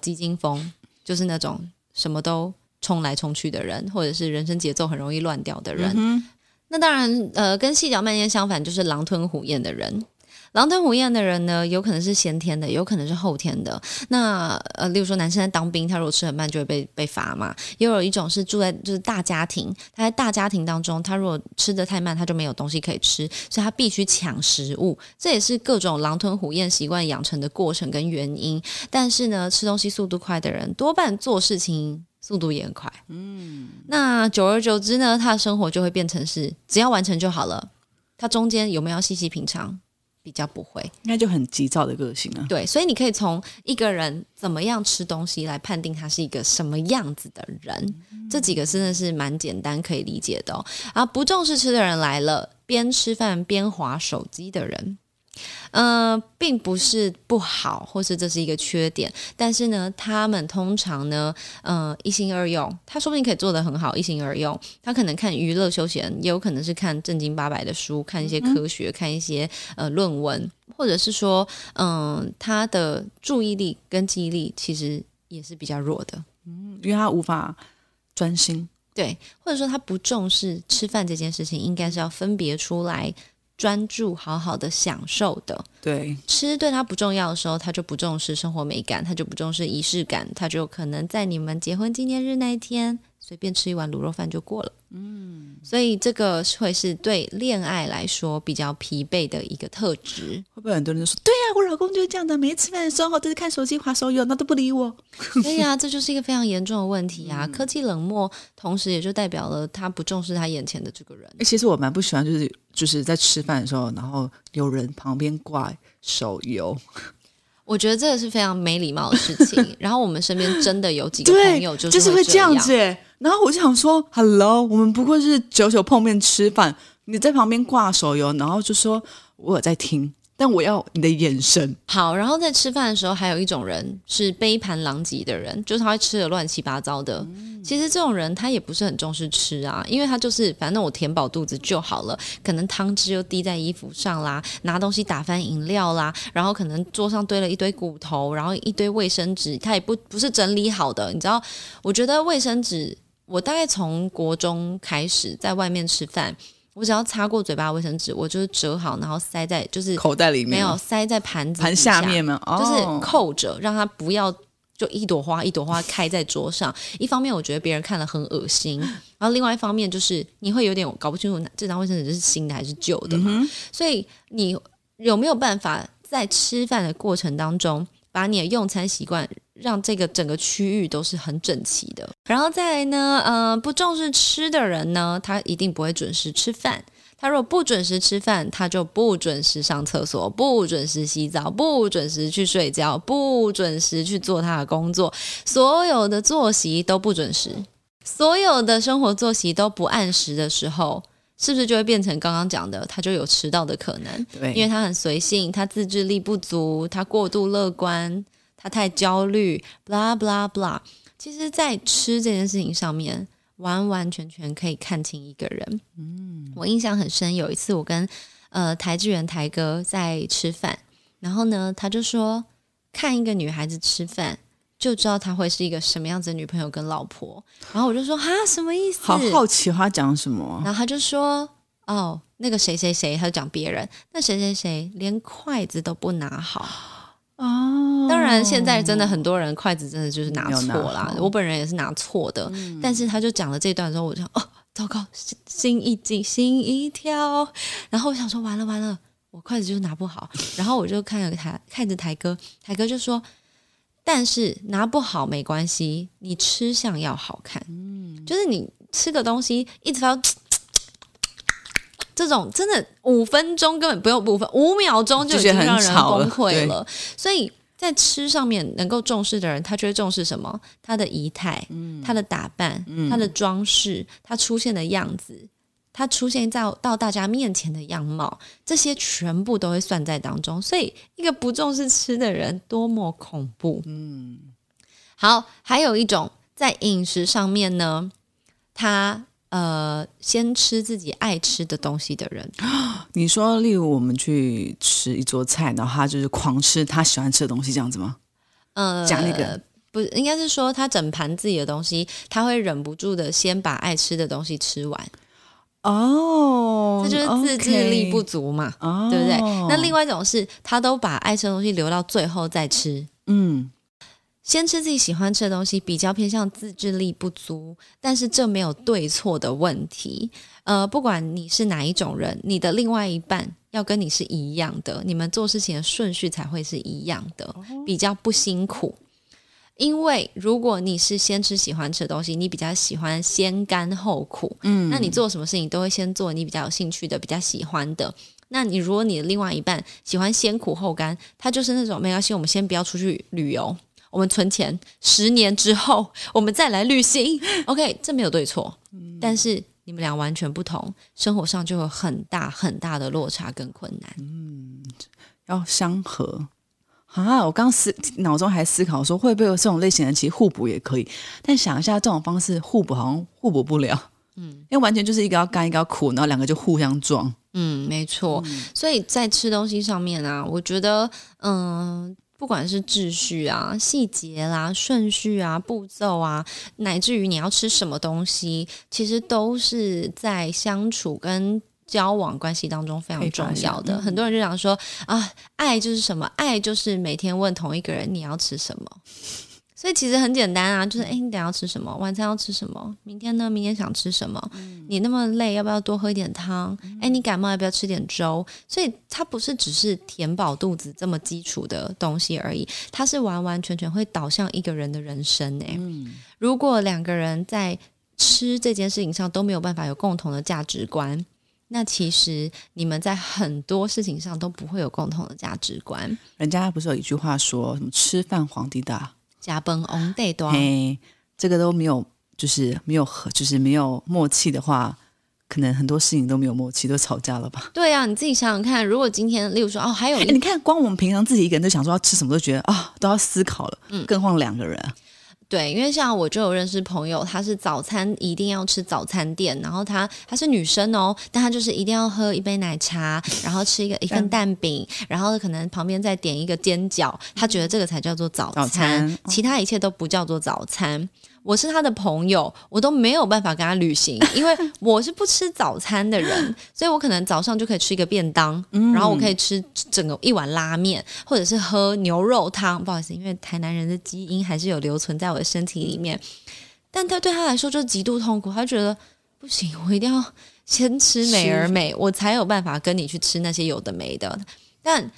基金风，就是那种什么都冲来冲去的人，或者是人生节奏很容易乱掉的人。那当然跟细嚼慢咽相反，就是狼吞虎咽的人。狼吞虎咽的人呢，有可能是先天的，有可能是后天的。那例如说男生在当兵，他如果吃很慢就会被罚嘛。也有一种是住在就是大家庭，他在大家庭当中，他如果吃得太慢，他就没有东西可以吃，所以他必须抢食物。这也是各种狼吞虎咽习惯养成的过程跟原因。但是呢，吃东西速度快的人，多半做事情速度也很快，那久而久之呢，他的生活就会变成是只要完成就好了，他中间有没有细细品尝比较不会，应该就很急躁的个性啊。对，所以你可以从一个人怎么样吃东西来判定他是一个什么样子的人，这几个真的是蛮简单可以理解的。不重视吃的人来了，边吃饭边滑手机的人。并不是不好，或是这是一个缺点，但是呢他们通常呢一心二用，他说不定可以做得很好，一心二用，他可能看娱乐休闲，也有可能是看正经八百的书，看一些科学，看一些论文，或者是说他的注意力跟记忆力其实也是比较弱的，因为他无法专心，对，或者说他不重视吃饭这件事情，应该是要分别出来专注好好的享受的，对，吃对他不重要的时候，他就不重视生活美感，他就不重视仪式感，他就可能在你们结婚纪念日那一天随便吃一碗卤肉饭就过了，所以这个会是对恋爱来说比较疲惫的一个特质。会不会很多人说，对啊，我老公就是这样的，每次吃饭的时候都是看手机滑手游，那都不理我。对啊，这就是一个非常严重的问题啊！科技冷漠，同时也就代表了他不重视他眼前的这个人。其实我蛮不喜欢，就是在吃饭的时候，然后有人旁边挂手游。我觉得这个是非常没礼貌的事情。然后我们身边真的有几个朋友就是会这样子耶，然后我就想说 Hello， 我们不过是久久碰面吃饭，你在旁边挂手游，然后就说我有在听，但我要你的眼神。好，然后在吃饭的时候还有一种人是杯盘狼藉的人，就是他会吃的乱七八糟的，其实这种人他也不是很重视吃啊，因为他就是反正我填饱肚子就好了，可能汤汁又滴在衣服上啦，拿东西打翻饮料啦，然后可能桌上堆了一堆骨头，然后一堆卫生纸，他也不是整理好的，你知道，我觉得卫生纸，我大概从国中开始在外面吃饭，我只要擦过嘴巴的卫生纸，我就是折好，然后塞在就是口袋里面，没有塞在盘子底下，盘下面吗？就是扣着，让它不要就一朵花一朵花开在桌上。一方面我觉得别人看了很恶心，然后另外一方面就是你会有点搞不清楚这张卫生纸是新的还是旧的嘛，所以你有没有办法在吃饭的过程当中把你的用餐习惯让这个整个区域都是很整齐的。然后再来呢不重视吃的人呢，他一定不会准时吃饭，他如果不准时吃饭，他就不准时上厕所，不准时洗澡，不准时去睡觉，不准时去做他的工作，所有的作息都不准时，所有的生活作息都不按时的时候，是不是就会变成刚刚讲的他就有迟到的可能，对，因为他很随性，他自制力不足，他过度乐观，他太焦虑 blah blah blah。 其实在吃这件事情上面完完全全可以看清一个人，我印象很深，有一次我跟台志源台哥在吃饭，然后呢他就说看一个女孩子吃饭就知道她会是一个什么样子的女朋友跟老婆，然后我就说哈什么意思，好好奇他讲什么，然后他就说哦那个谁谁谁，他就讲别人，那谁谁谁连筷子都不拿好哦，当然现在真的很多人筷子真的就是拿错啦，我本人也是拿错的，但是他就讲了这段的时候我就想哦糟糕，心一惊心一跳，然后我想说完了完了，我筷子就拿不好，然后我就看着台哥就说但是拿不好没关系，你吃相要好看，就是你吃个东西一直发出这种，真的5分钟根本不用5秒钟就已经让人崩溃了。所以在吃上面能够重视的人，他就会重视什么？他的仪态，他的打扮，他的装饰，他出现的样子，他出现到大家面前的样貌，这些全部都会算在当中，所以一个不重视吃的人多么恐怖。好，还有一种在饮食上面呢，他先吃自己爱吃的东西的人。你说例如我们去吃一桌菜，然后他就是狂吃他喜欢吃的东西这样子吗？讲那个不应该是说他整盘自己的东西，他会忍不住的先把爱吃的东西吃完哦，这就是自制力不足嘛，对不对？那另外一种是他都把爱吃的东西留到最后再吃，先吃自己喜欢吃的东西，比较偏向自制力不足，但是这没有对错的问题。不管你是哪一种人，你的另外一半要跟你是一样的，你们做事情的顺序才会是一样的，比较不辛苦。因为如果你是先吃喜欢吃的东西，你比较喜欢先甘后苦，那你做什么事情都会先做你比较有兴趣的，比较喜欢的。那你如果你的另外一半喜欢先苦后甘，他就是那种没关系，我们先不要出去旅游，我们存钱10年之后我们再来旅行，OK， 这没有对错，但是你们俩完全不同，生活上就有很大很大的落差跟困难。嗯，要相合啊！我刚脑中还思考说，会不会有这种类型的其实互补也可以，但想一下这种方式互补好像互补不了。嗯，因为完全就是一个要干一个要苦，然后两个就互相撞。嗯，没错。所以在吃东西上面啊，我觉得不管是秩序啊、细节啦、顺序啊、步骤啊，乃至于你要吃什么东西，其实都是在相处跟交往关系当中非常重要的。很多人就想说啊，爱就是什么？爱就是每天问同一个人你要吃什么。所以其实很简单啊，就是你等一下要吃什么，晚餐要吃什么，明天呢？明天想吃什么？你那么累，要不要多喝一点汤？你感冒要不要吃点粥？所以它不是只是填饱肚子这么基础的东西而已，它是完完全全会导向一个人的人生如果两个人在吃这件事情上都没有办法有共同的价值观，那其实你们在很多事情上都不会有共同的价值观。人家不是有一句话说什么吃饭皇帝大加崩 on day 多，这个都没有，就是没有默契的话，可能很多事情都没有默契，都吵架了吧？对啊，你自己想想看，如果今天，例如说还有你看，光我们平常自己一个人都想说要吃什么，都觉得都要思考了，更何况两个人。对，因为像我就有认识朋友，她是早餐一定要吃早餐店，然后她是女生哦，但她就是一定要喝一杯奶茶，然后吃一份蛋饼，然后可能旁边再点一个煎饺，她觉得这个才叫做早餐，其他一切都不叫做早餐。我是他的朋友，我都没有办法跟他旅行，因为我是不吃早餐的人，所以我可能早上就可以吃一个便当，然后我可以吃整个一碗拉面，或者是喝牛肉汤。不好意思，因为台南人的基因还是有留存在我的身体里面，但他对他来说就是极度痛苦，他觉得不行，我一定要先吃美而美，我才有办法跟你去吃那些有的没的。但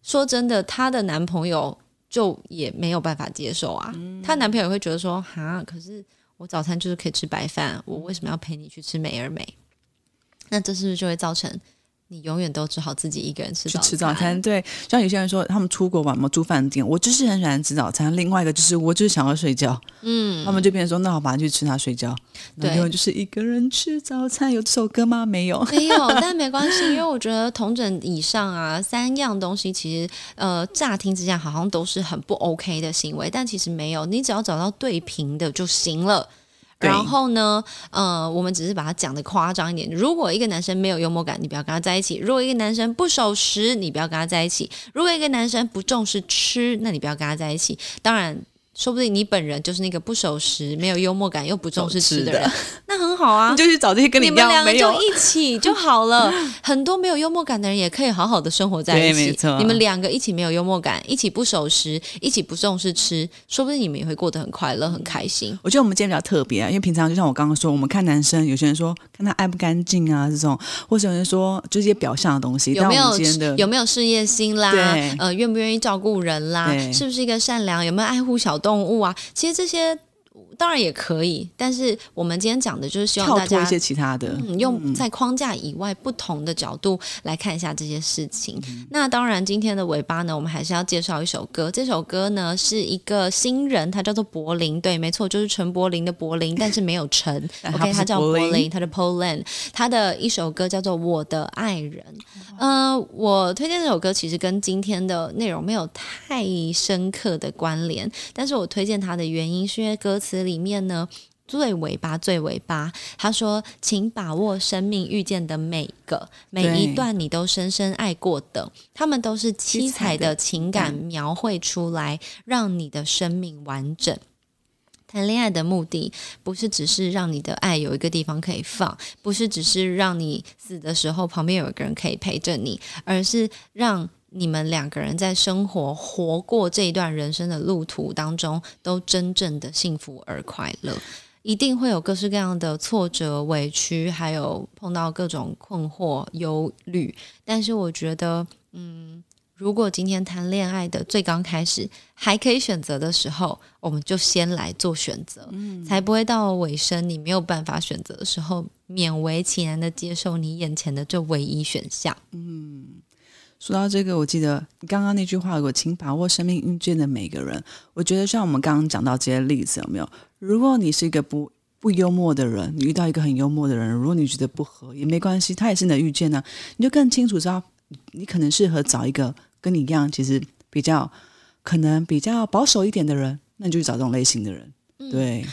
说真的，他的男朋友就也没有办法接受啊，她男朋友也会觉得说哈，可是我早餐就是可以吃白饭，我为什么要陪你去吃美而美？那这是不是就会造成你永远都只好自己一个人吃早餐？对，像有些人说他们出国玩嘛，住饭店，我就是很喜欢吃早餐，另外一个就是我就是想要睡觉，他们就变成说那好吧，去吃他睡觉，然后就是一个人吃早餐。有这首歌吗？没有但没关系，因为我觉得同整以上啊，三样东西其实乍听之下好像都是很不 OK 的行为，但其实没有，你只要找到对平的就行了。然后呢我们只是把它讲得夸张一点。如果一个男生没有幽默感，你不要跟他在一起；如果一个男生不守时，你不要跟他在一起；如果一个男生不重视吃，那你不要跟他在一起。当然说不定你本人就是那个不守时、没有幽默感又不重视吃的人，那很好啊，你就去找这些跟你一样，你们两个就一起就好了。很多没有幽默感的人也可以好好的生活在一起，对，没错啊，你们两个一起没有幽默感，一起不守时，一起不重视吃，说不定你们也会过得很快乐很开心。我觉得我们今天比较特别啊，因为平常就像我刚刚说，我们看男生，有些人说看他爱不干净啊这种，或者有人说就是一些表象的东西，有没有事业心啦，愿不愿意照顾人啦，是不是一个善良，有没有爱护小动物啊，其实这些当然也可以，但是我们今天讲的就是希望大家跳脱一些其他的，用在框架以外不同的角度来看一下这些事情。那当然今天的尾巴呢，我们还是要介绍一首歌，这首歌呢是一个新人，他叫做柏林，对，没错，就是陈柏霖的柏林，但是没有陈OK， 他叫柏林，他叫 Poland， 他的一首歌叫做《我的爱人》。我推荐这首歌其实跟今天的内容没有太深刻的关联，但是我推荐他的原因是因为歌词里面呢，最尾巴他说，请把握生命遇见的每一段你都深深爱过的，他们都是七彩的情感描绘出来，让你的生命完整。谈恋爱的目的不是只是让你的爱有一个地方可以放，不是只是让你死的时候旁边有一个人可以陪着你，而是让你们两个人在生活活过这一段人生的路途当中都真正的幸福而快乐。一定会有各式各样的挫折、委屈，还有碰到各种困惑、忧虑，但是我觉得如果今天谈恋爱的最刚开始还可以选择的时候，我们就先来做选择，才不会到尾声你没有办法选择的时候，勉为其难的接受你眼前的这唯一选项。说到这个，我记得刚刚那句话，我请把握生命遇见的每个人，我觉得像我们刚刚讲到这些例子，有没有？如果你是一个不不幽默的人，你遇到一个很幽默的人，如果你觉得不合也没关系，他也是你的遇见啊，你就更清楚知道你可能适合找一个跟你一样其实比较可能比较保守一点的人，那你就去找这种类型的人。对，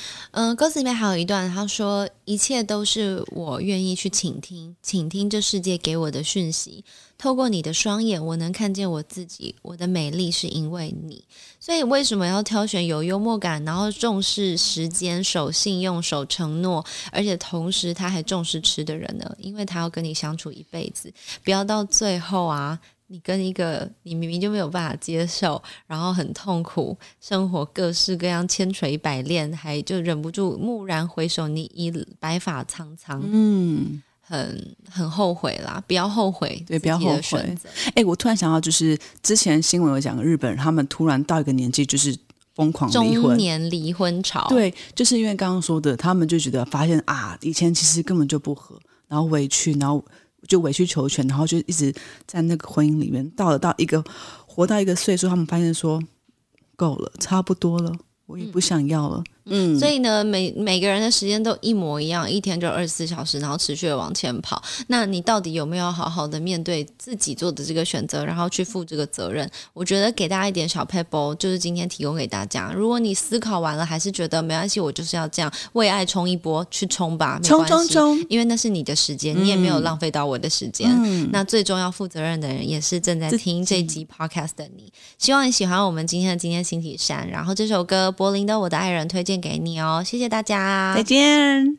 歌词里面还有一段，他说一切都是我愿意去倾听，倾听这世界给我的讯息，透过你的双眼我能看见我自己，我的美丽是因为你。所以为什么要挑选有幽默感，然后重视时间，守信用，守承诺，而且同时他还重视吃的人呢？因为他要跟你相处一辈子，不要到最后啊你跟一个你明明就没有办法接受，然后很痛苦，生活各式各样千锤百炼，还就忍不住蓦然回首你已白发苍苍。嗯，很后悔啦，不要后悔，对，不要后悔。我突然想到，就是之前新闻有讲日本他们突然到一个年纪就是疯狂离婚，中年离婚潮。对，就是因为刚刚说的，他们就觉得发现啊，以前其实根本就不合，然后委屈，然后就委曲求全，然后就一直在那个婚姻里面活到一个岁数，他们发现说够了，差不多了，我也不想要了。嗯，所以呢，每个人的时间都一模一样，一天就24小时，然后持续的往前跑。那你到底有没有好好的面对自己做的这个选择，然后去负这个责任？我觉得给大家一点小 pebble 就是今天提供给大家。如果你思考完了还是觉得没关系，我就是要这样为爱冲一波，去冲吧，没关系，冲，因为那是你的时间，你也没有浪费到我的时间。那最终要负责任的人，也是正在听这集 podcast 的你。希望你喜欢我们今天的今天星期三，然后这首歌《柏林的我的爱人》推荐给你哦，谢谢大家，再见。